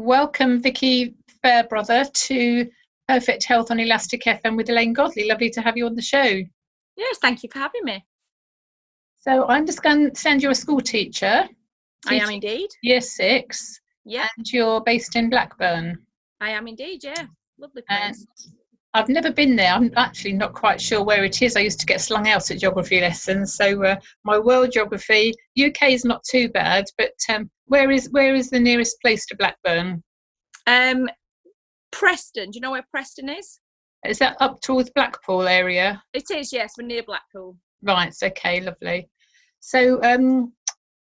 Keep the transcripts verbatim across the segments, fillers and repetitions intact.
Welcome, Vicky Fairbrother, to Perfect Health on Elastic F M with Elaine Godley. Lovely to have you on the show. Yes, thank you for having me. So I understand you're a school teacher. I am indeed. Year six. Yeah. And you're based in Blackburn. I am indeed, yeah. Lovely place. And I've never been there. I'm actually not quite sure where it is. I used to get slung out at geography lessons. So uh, my world geography, U K is not too bad, but um, where is where is the nearest place to Blackburn? Um, Preston. Do you know where Preston is? Is that up towards Blackpool area? It is, yes. We're near Blackpool. Right. Okay. Lovely. So um,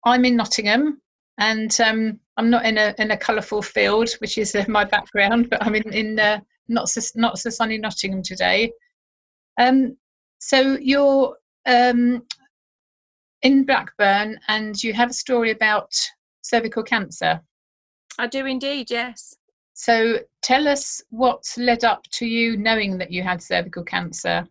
I'm in Nottingham, and um, I'm not in a in a colourful field, which is uh, my background, but I'm in in uh, not so not so sunny Nottingham today. Um, so you're um, in Blackburn, and you have a story about cervical cancer. I do indeed, yes. So tell us what led up to you knowing that you had cervical cancer.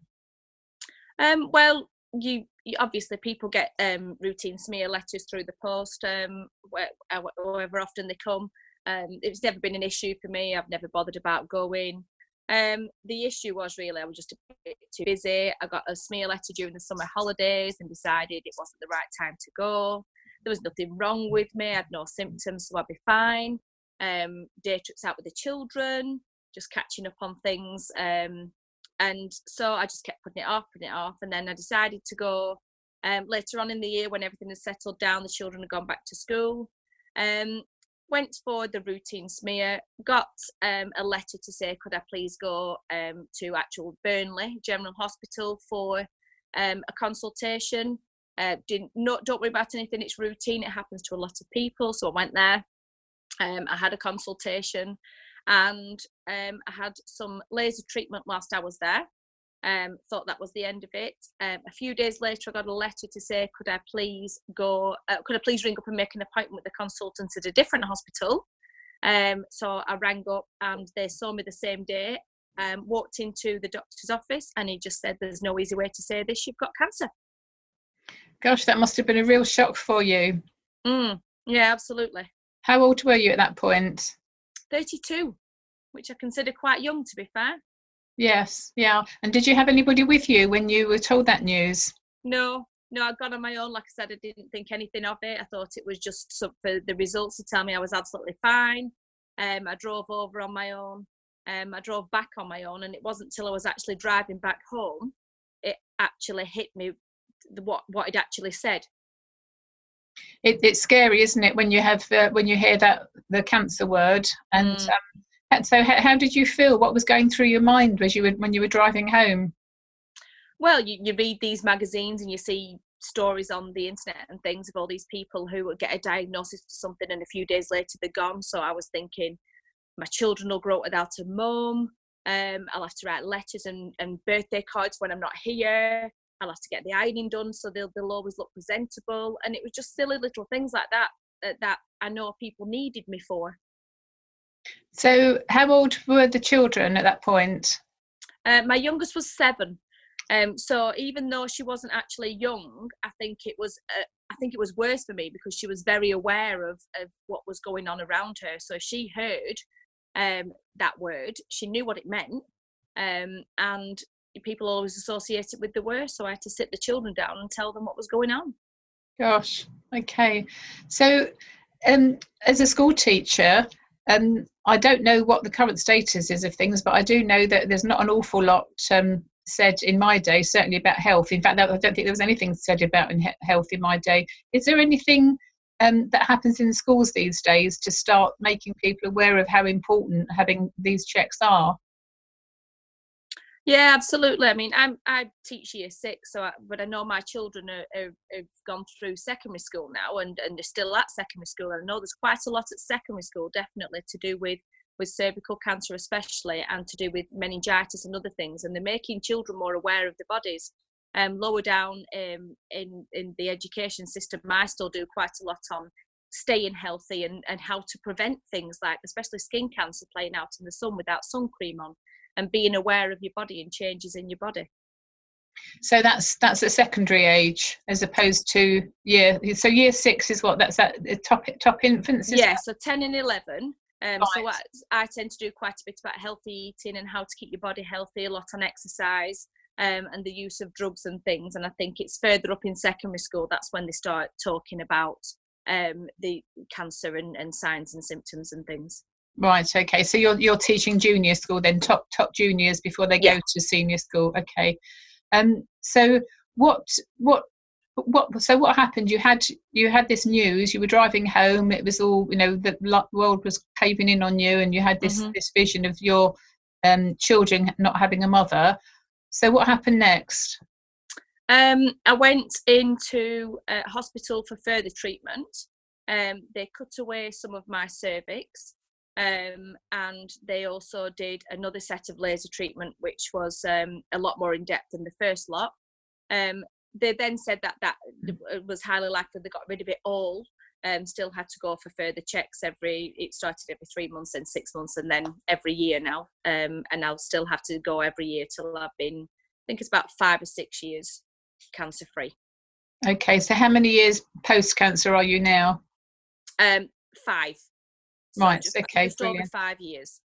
Um, well, you, you obviously people get um, routine smear letters through the post, um, where, however often they come. Um, it's never been an issue for me. I've never bothered about going. Um, the issue was really I was just a bit too busy. I got a smear letter during the summer holidays and decided it wasn't the right time to go. There was nothing wrong with me. I had no symptoms, so I'd be fine. Um, day trips out with the children, just catching up on things. Um, and so I just kept putting it off, putting it off. And then I decided to go um, later on in the year when everything had settled down, the children had gone back to school. Um, went for the routine smear, got um, a letter to say, could I please go um, to actual Burnley General Hospital for um, a consultation. Uh, didn't not don't worry about anything, it's routine, it happens to a lot of people. So I went there, um, I had a consultation, and um, I had some laser treatment whilst I was there. Um, thought that was the end of it. Um, a few days later, I got a letter to say, could I please go uh, could I please ring up and make an appointment with the consultant at a different hospital. Um, so I rang up and they saw me the same day, um, walked into the doctor's office, and he just said, there's no easy way to say this, you've got cancer. Gosh, that must have been a real shock for you. Mm, yeah, absolutely. How old were you at that point? thirty-two, which I consider quite young, to be fair. Yes, yeah. And did you have anybody with you when you were told that news? No, no, I got on my own. Like I said, I didn't think anything of it. I thought it was just for the results to tell me I was absolutely fine. Um, I drove over on my own. Um, I drove back on my own. And it wasn't till I was actually driving back home, it actually hit me what what it actually said. It, it's scary, isn't it, when you have uh, when you hear that the cancer word? And mm. um, so, how, how did you feel? What was going through your mind as you were, when you were driving home? Well, you, you read these magazines and you see stories on the internet and things of all these people who would get a diagnosis for something, and a few days later they're gone. So I was thinking, my children will grow up without a mum. Um, I'll have to write letters and, and birthday cards when I'm not here. I'll have to get the ironing done so they'll, they'll always look presentable. And it was just silly little things like that, that that I know people needed me for. So how old were the children at that point? Uh, my youngest was seven, um, so even though she wasn't actually young, I think it was uh, I think it was worse for me because she was very aware of, of what was going on around her. So she heard um, that word, she knew what it meant, um, and people always associate it with the worst, so I had to sit the children down and tell them what was going on. Gosh, okay. So um, as a school teacher, um, I don't know what the current status is of things, but I do know that there's not an awful lot um, said in my day, certainly about health. In fact, I don't think there was anything said about in he- health in my day. Is there anything um, that happens in schools these days to start making people aware of how important having these checks are? Yeah, absolutely. I mean, I'm, I teach year six, so I, but I know my children are, are, have gone through secondary school now, and, and they're still at secondary school. And I know there's quite a lot at secondary school, definitely, to do with, with cervical cancer especially, and to do with meningitis and other things. And they're making children more aware of their bodies. Um, lower down um, in, in the education system, I still do quite a lot on staying healthy and, and how to prevent things like, especially skin cancer, playing out in the sun without sun cream on, and being aware of your body and changes in your body. So that's that's a secondary age as opposed to year. So year six is what, that's at top top infants? Is yeah, that? So ten and eleven. Um, right. So I, I tend to do quite a bit about healthy eating and how to keep your body healthy, a lot on exercise, um, and the use of drugs and things. And I think it's further up in secondary school, that's when they start talking about um, the cancer and, and signs and symptoms and things. Right, okay. So you're you're teaching junior school then, top top juniors before they yeah. go to senior school. Okay. Um so what what what so what happened? You had you had this news, you were driving home, it was all, you know, the world was caving in on you, and you had this, mm-hmm. this vision of your um children not having a mother. So what happened next? Um I went into uh, hospital for further treatment. Um they cut away some of my cervix. Um, and they also did another set of laser treatment, which was um, a lot more in depth than the first lot. Um, they then said that that was highly likely they got rid of it all. Um, still had to go for further checks every. It started every three months, and six months, and then every year now. Um, and I'll still have to go every year till I've been, I think it's about five or six years, cancer free. Okay, so how many years post cancer are you now? Um, five. So right, just, okay, just over five years.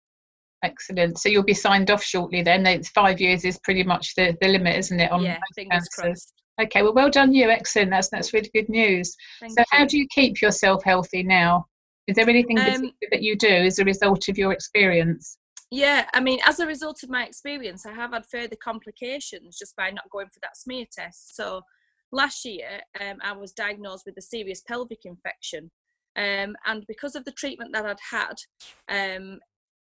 Excellent. So you'll be signed off shortly then. It's five years is pretty much the, the limit, isn't it? On yeah, fingers crossed. Okay, well, well done you. Excellent. That's that's really good news. Thank so you. How do you keep yourself healthy now? Is there anything um, that you do as a result of your experience? Yeah, I mean, as a result of my experience, I have had further complications just by not going for that smear test. So last year, um, I was diagnosed with a serious pelvic infection. Um, and because of the treatment that I'd had, um,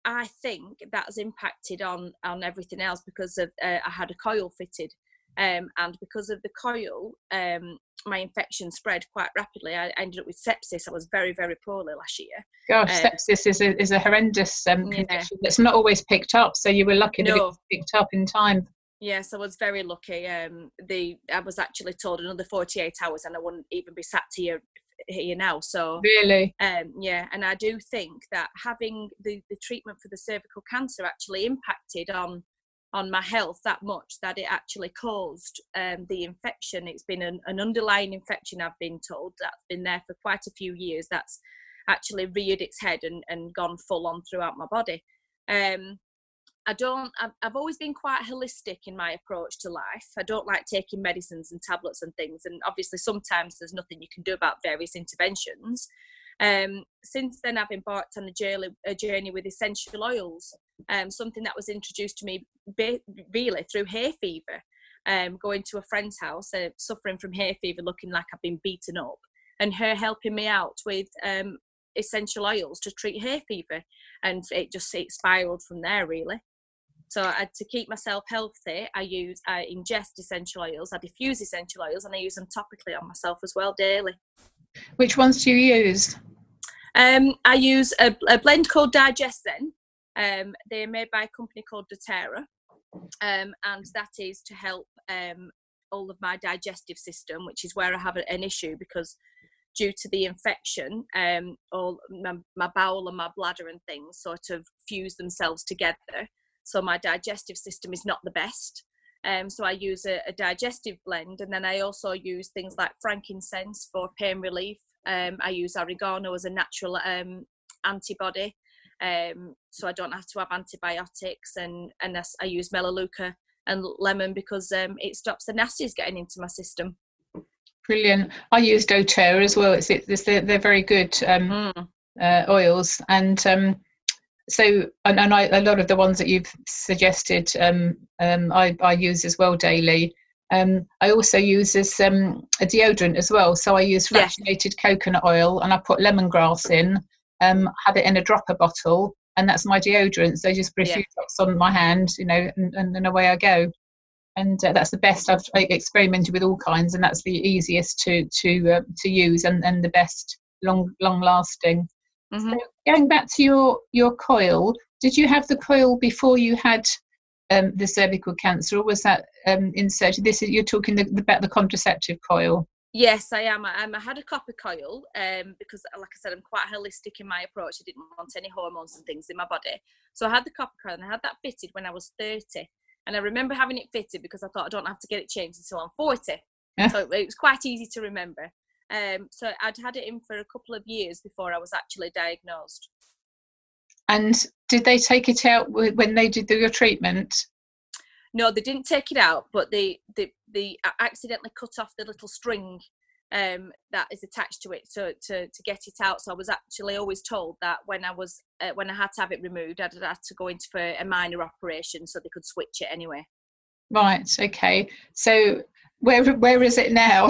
I think that's impacted on, on everything else because of, uh, I had a coil fitted. Um, and because of the coil, um, my infection spread quite rapidly. I ended up with sepsis. I was very, very poorly last year. Gosh, um, sepsis is a, is a horrendous um, condition yeah. that's not always picked up. So you were lucky no. to be picked up in time. Yes, I was very lucky. Um, the I was actually told another forty-eight hours and I wouldn't even be sat here here now, so really um yeah and I do think that having the the treatment for the cervical cancer actually impacted on on my health that much that it actually caused um the infection. It's been an, an underlying infection, I've been told, that's been there for quite a few years, that's actually reared its head and, and gone full on throughout my body. um I don't, I've, I've always been quite holistic in my approach to life. I don't like taking medicines and tablets and things. And obviously sometimes there's nothing you can do about various interventions. Um, since then, I've embarked on a journey, a journey with essential oils, um, something that was introduced to me ba- really through hay fever, um, going to a friend's house, uh, suffering from hay fever, looking like I've been beaten up, and her helping me out with um, essential oils to treat hay fever. And it just, it spiraled from there really. So I, to keep myself healthy, I use, I ingest essential oils, I diffuse essential oils, and I use them topically on myself as well daily. Which ones do you use? Um, I use a, a blend called DigestZen. Um, they're made by a company called doTERRA, um, and that is to help um, all of my digestive system, which is where I have an issue because due to the infection, um, all my, my bowel and my bladder and things sort of fuse themselves together. So my digestive system is not the best. Um, so I use a, a digestive blend, and then I also use things like frankincense for pain relief. Um, I use oregano as a natural um, antibody, um, so I don't have to have antibiotics. And, and I, I use melaleuca and lemon because um, it stops the nasties getting into my system. Brilliant. I use doTERRA as well. It's, it's they're, they're very good um, mm. uh, oils, and. Um, So, and, and I, a lot of the ones that you've suggested, um, um, I, I use as well daily. Um, I also use as um, a deodorant as well. So I use fractionated yeah. coconut oil, and I put lemongrass in, um, have it in a dropper bottle, and that's my deodorant. So I just put a yeah. few drops on my hand, you know, and, and, and away I go. And uh, that's the best. I've experimented with all kinds, and that's the easiest to to uh, to use, and, and the best, long long lasting. Mm-hmm. So going back to your, your coil, did you have the coil before you had um, the cervical cancer, or was that um, inserted? This is, you're talking the, about the contraceptive coil. Yes, I am. I, um, I had a copper coil um, because, like I said, I'm quite holistic in my approach. I didn't want any hormones and things in my body. So I had the copper coil, and I had that fitted when I was thirty. And I remember having it fitted because I thought I don't have to get it changed until I'm forty. Yeah. So it, it was quite easy to remember. Um, so I'd had it in for a couple of years before I was actually diagnosed. And did they take it out when they did your treatment? No, they didn't take it out, but they, they, they accidentally cut off the little string um, that is attached to it to, to, to get it out. So I was actually always told that when I was uh, when I had to have it removed, I'd had to go into for a minor operation so they could switch it anyway. Right. Okay. So where where is it now?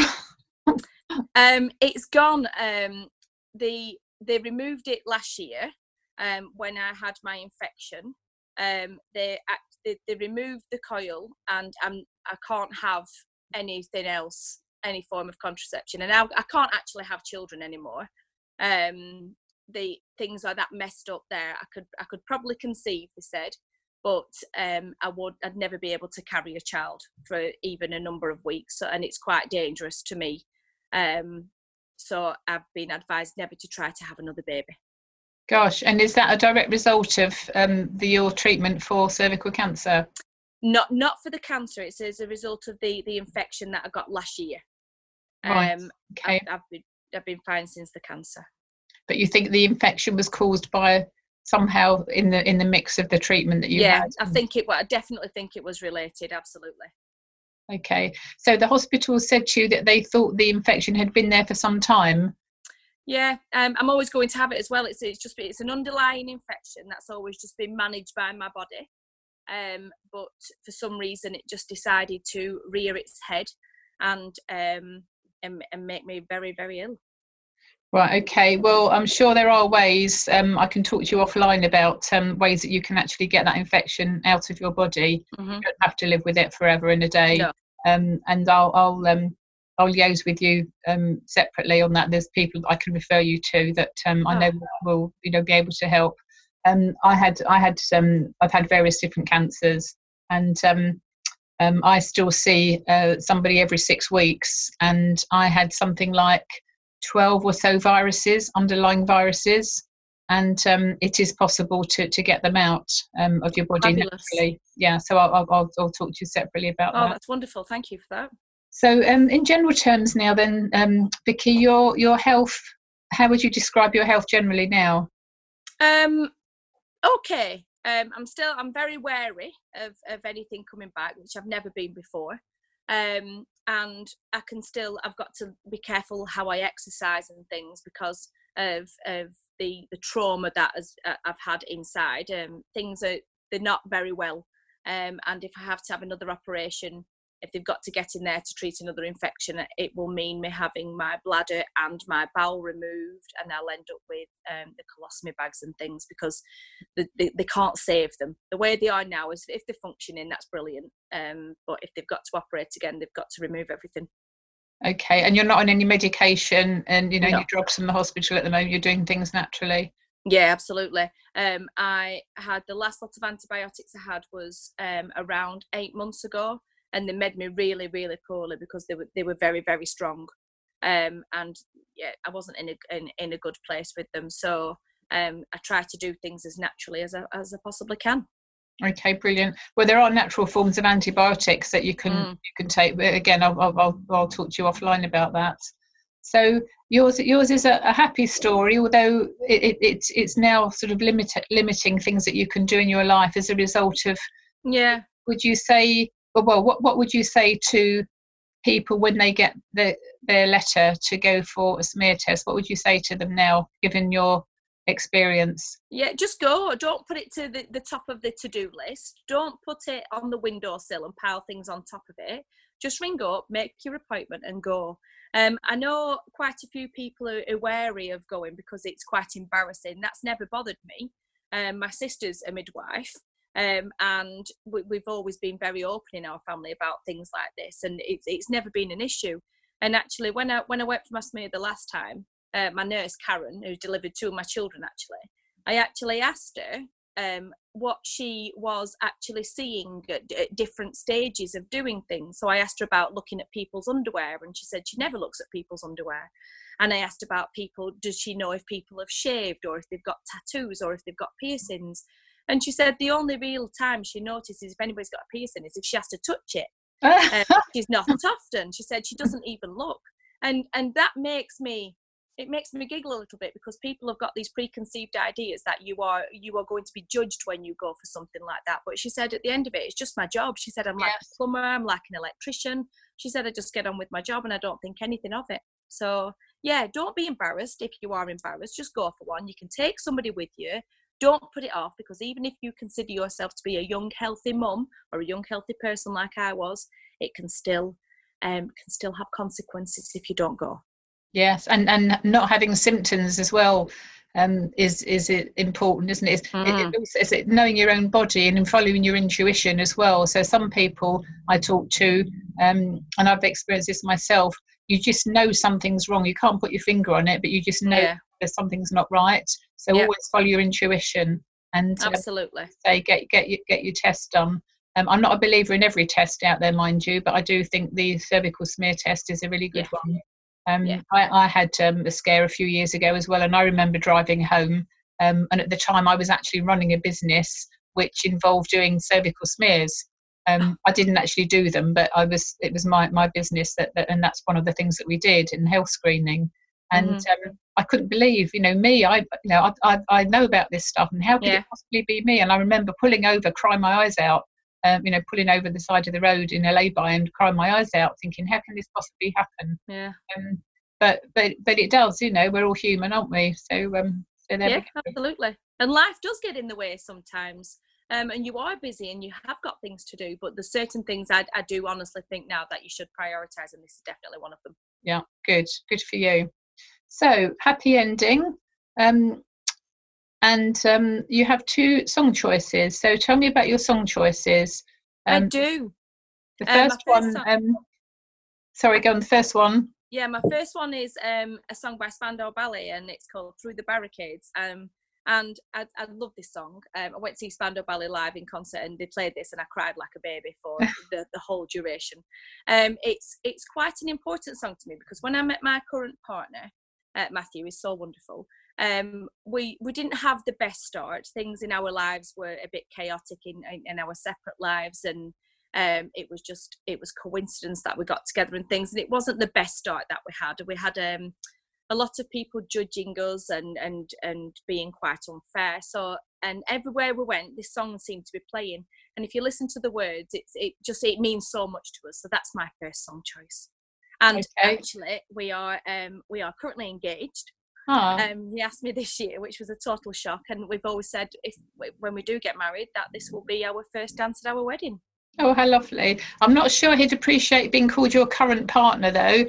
um, it's gone. Um, the they removed it last year um, when I had my infection. Um, they, they they removed the coil, and um, I can't have anything else, any form of contraception, and I, I can't actually have children anymore. Um, the things are that messed up there. I could I could probably conceive, they said, but um, I would I'd never be able to carry a child for even a number of weeks, so, and it's quite dangerous to me. Um, so I've been advised never to try to have another baby. Gosh, and is that a direct result of um, the, your treatment for cervical cancer? Not not for the cancer, it's as a result of the, the infection that I got last year. Right. Um, okay. I've, I've, been, I've been fine since the cancer. But you think the infection was caused by somehow in the in the mix of the treatment that you yeah, had? Yeah, I think it. Well, I definitely think it was related, absolutely. Okay, so the hospital said to you that they thought the infection had been there for some time? Yeah, um, I'm always going to have it as well. It's, it's just it's an underlying infection that's always just been managed by my body. Um, but for some reason, it just decided to rear its head and, um, and, and make me very, very ill. Right, okay. Well, I'm sure there are ways. Um, I can talk to you offline about um, ways that you can actually get that infection out of your body. Mm-hmm. You don't have to live with it forever and a day. No. Um, and I'll... I'll um, I'll liaise with you um, separately on that. There's people I can refer you to that um, I know will, you know, be able to help. Um, I had, I had, um, I've had various different cancers, and um, um, I still see uh, somebody every six weeks. And I had something like twelve or so viruses, underlying viruses, and um, it is possible to to get them out um, of your body naturally. Yeah. So I'll, I'll I'll talk to you separately about that. Oh, that's wonderful. Thank you for that. So um, in general terms now then, um, Vicky, your your health, how would you describe your health generally now? Um, okay. Um, I'm still, I'm very wary of, of anything coming back, which I've never been before. Um, and I can still, I've got to be careful how I exercise and things because of, of the, the trauma that has, uh, I've had inside. Um, things are, they're not very well. Um, and if I have to have another operation, if they've got to get in there to treat another infection, it will mean me having my bladder and my bowel removed, and I'll end up with um, the colostomy bags and things because the, the, they can't save them. The way they are now is if they're functioning, that's brilliant. Um, but if they've got to operate again, they've got to remove everything. Okay, and you're not on any medication and, you know, no. Your drugs from the hospital at the moment, you're doing things naturally? Yeah, absolutely. Um, I had the last lot of antibiotics I had was um, around eight months ago. And they made me really, really poorly because they were they were very, very strong, um, and yeah, I wasn't in a in, in a good place with them. So um, I try to do things as naturally as I, as I possibly can. Okay, brilliant. Well, there are natural forms of antibiotics that you can mm. you can take. But again, I'll, I'll I'll talk to you offline about that. So yours yours is a, a happy story, although it, it it's it's now sort of limit, limiting things that you can do in your life as a result of. Yeah. Would you say? Well, what what would you say to people when they get the, their letter to go for a smear test? What would you say to them now, given your experience? Yeah, just go. Don't put it to the, the top of the to-do list. Don't put it on the windowsill and pile things on top of it. Just ring up, make your appointment and go. Um, I know quite a few people are, are wary of going because it's quite embarrassing. That's never bothered me. Um, my sister's a midwife. Um, and we, we've always been very open in our family about things like this, and it's it's never been an issue. And actually, when I when I went for my smear the last time, uh, my nurse Karen, who delivered two of my children, actually, I actually asked her um, what she was actually seeing at, at different stages of doing things. So I asked her about looking at people's underwear, and she said she never looks at people's underwear. And I asked about people, does she know if people have shaved, or if they've got tattoos, or if they've got piercings? And she said the only real time she notices if anybody's got a piercing is if she has to touch it. Um, she's not often. She said she doesn't even look. And and that makes me, it makes me giggle a little bit, because people have got these preconceived ideas that you are you are going to be judged when you go for something like that. But she said at the end of it, it's just my job. She said, I'm like yes. a plumber, I'm like an electrician. She said, I just get on with my job and I don't think anything of it. So yeah, don't be embarrassed. If you are embarrassed, just go for one. You can take somebody with you. Don't put it off, because even if you consider yourself to be a young, healthy mum or a young, healthy person like I was, it can still um, can still have consequences if you don't go. Yes, and, and not having symptoms as well um, is is it important, isn't it? It's, mm. it, it's, it's it knowing your own body and following your intuition as well. So some people I talk to, um, and I've experienced this myself, you just know something's wrong. You can't put your finger on it, but you just know yeah. that something's not right. So yeah. always follow your intuition and uh, absolutely say get get your, get your test done. Um, I'm not a believer in every test out there, mind you, but I do think the cervical smear test is a really good yeah. one. Um, yeah. I, I had um, a scare a few years ago as well, and I remember driving home um, and at the time I was actually running a business which involved doing cervical smears. Um, I didn't actually do them, but I was it was my, my business that, that and that's one of the things that we did in health screening. And mm-hmm. um, I couldn't believe, you know, me, I you know I, I, I know about this stuff, and how could yeah. it possibly be me? And I remember pulling over, crying my eyes out, um, you know, pulling over the side of the road in a lay-by and crying my eyes out, thinking, how can this possibly happen? Yeah. Um, but but but it does, you know, we're all human, aren't we? So um, so there yeah, we go. Absolutely. And life does get in the way sometimes. Um, and you are busy and you have got things to do, but there's certain things I, I do honestly think now that you should prioritise, and this is definitely one of them. Yeah, good, good for you. So, happy ending, um, and um, you have two song choices. So, tell me about your song choices. Um, I do. The first, um, first one. Song- um, sorry, go on. The first one. Yeah, my first one is um, a song by Spandau Ballet, and it's called "Through the Barricades." Um, And I, I love this song. Um, I went to see Spandau Ballet live in concert, and they played this, and I cried like a baby for the, the whole duration. Um, it's it's quite an important song to me, because when I met my current partner, uh, Matthew, is so wonderful. Um, we we didn't have the best start. Things in our lives were a bit chaotic in in, in our separate lives, and um, it was just it was coincidence that we got together and things. And it wasn't the best start that we had. We had um. a lot of people judging us and and and being quite unfair. So, and everywhere we went, this song seemed to be playing. And if you listen to the words, it's it just it means so much to us. So that's my first song choice. And okay. actually, we are um, we are currently engaged. Oh. Um, he asked me this year, which was a total shock. And we've always said, if when we do get married, that this will be our first dance at our wedding. Oh, how lovely! I'm not sure he'd appreciate being called your current partner, though.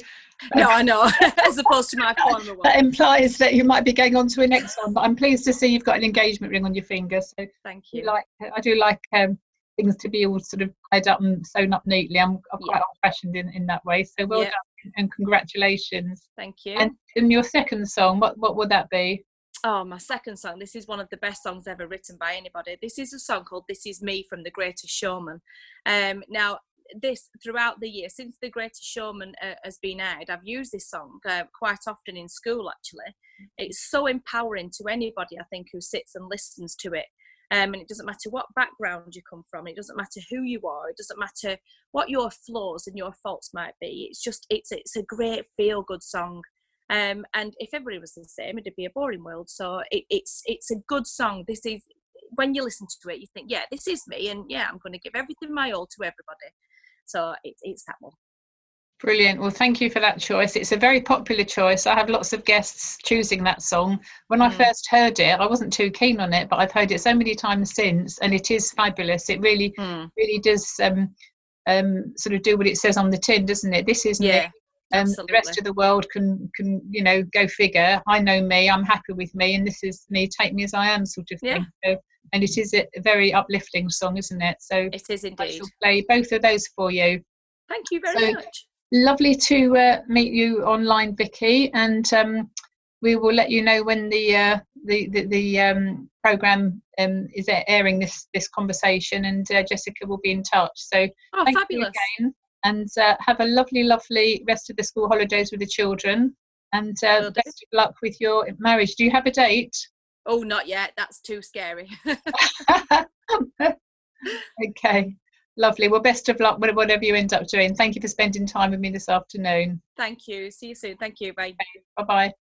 No, I know, as opposed to my former one. That implies that you might be going on to a next one, but I'm pleased to see you've got an engagement ring on your finger. So thank you. Like, I do like um, things to be all sort of tied up and sewn up neatly. I'm, I'm quite yeah. old-fashioned in, in that way. So well yeah. done and congratulations. Thank you. And, and your second song, what, what would that be? Oh, my second song. This is one of the best songs ever written by anybody. This is a song called This Is Me from The Greatest Showman. Um, now, this throughout the year since The Greatest Showman uh, has been aired, I've used this song uh, quite often in school. Actually, it's so empowering to anybody, I think, who sits and listens to it. Um, and it doesn't matter what background you come from, it doesn't matter who you are, it doesn't matter what your flaws and your faults might be. It's just it's it's a great feel-good song. Um, and if everybody was the same, it'd be a boring world. So it, it's it's a good song. This is when you listen to it, you think, yeah, this is me, and yeah, I'm going to give everything my all to everybody. So it, it's that one. Brilliant. Well, thank you for that choice. It's a very popular choice. I have lots of guests choosing that song. When mm. I first heard it, I wasn't too keen on it, but I've heard it so many times since, and it is fabulous. It really, mm. really does um, um, sort of do what it says on the tin, doesn't it? This is yeah, me. Um, the rest of the world can, can, you know, go figure. I know me. I'm happy with me, and this is me. Take me as I am, sort of yeah. thing. So, and it is a very uplifting song, isn't it? So it is indeed. I shall play both of those for you. Thank you very so, much. Lovely to uh, meet you online, Vicky, and um, we will let you know when the uh, the the, the um, programme um, is airing this this conversation, and uh, Jessica will be in touch. So oh, thank fabulous. You again, and uh, have a lovely, lovely rest of the school holidays with the children, and uh, best of luck with your marriage. Do you have a date? Oh, not yet. That's too scary. Okay. Lovely. Well, best of luck with whatever you end up doing. Thank you for spending time with me this afternoon. Thank you. See you soon. Thank you. Bye. Okay. Bye-bye.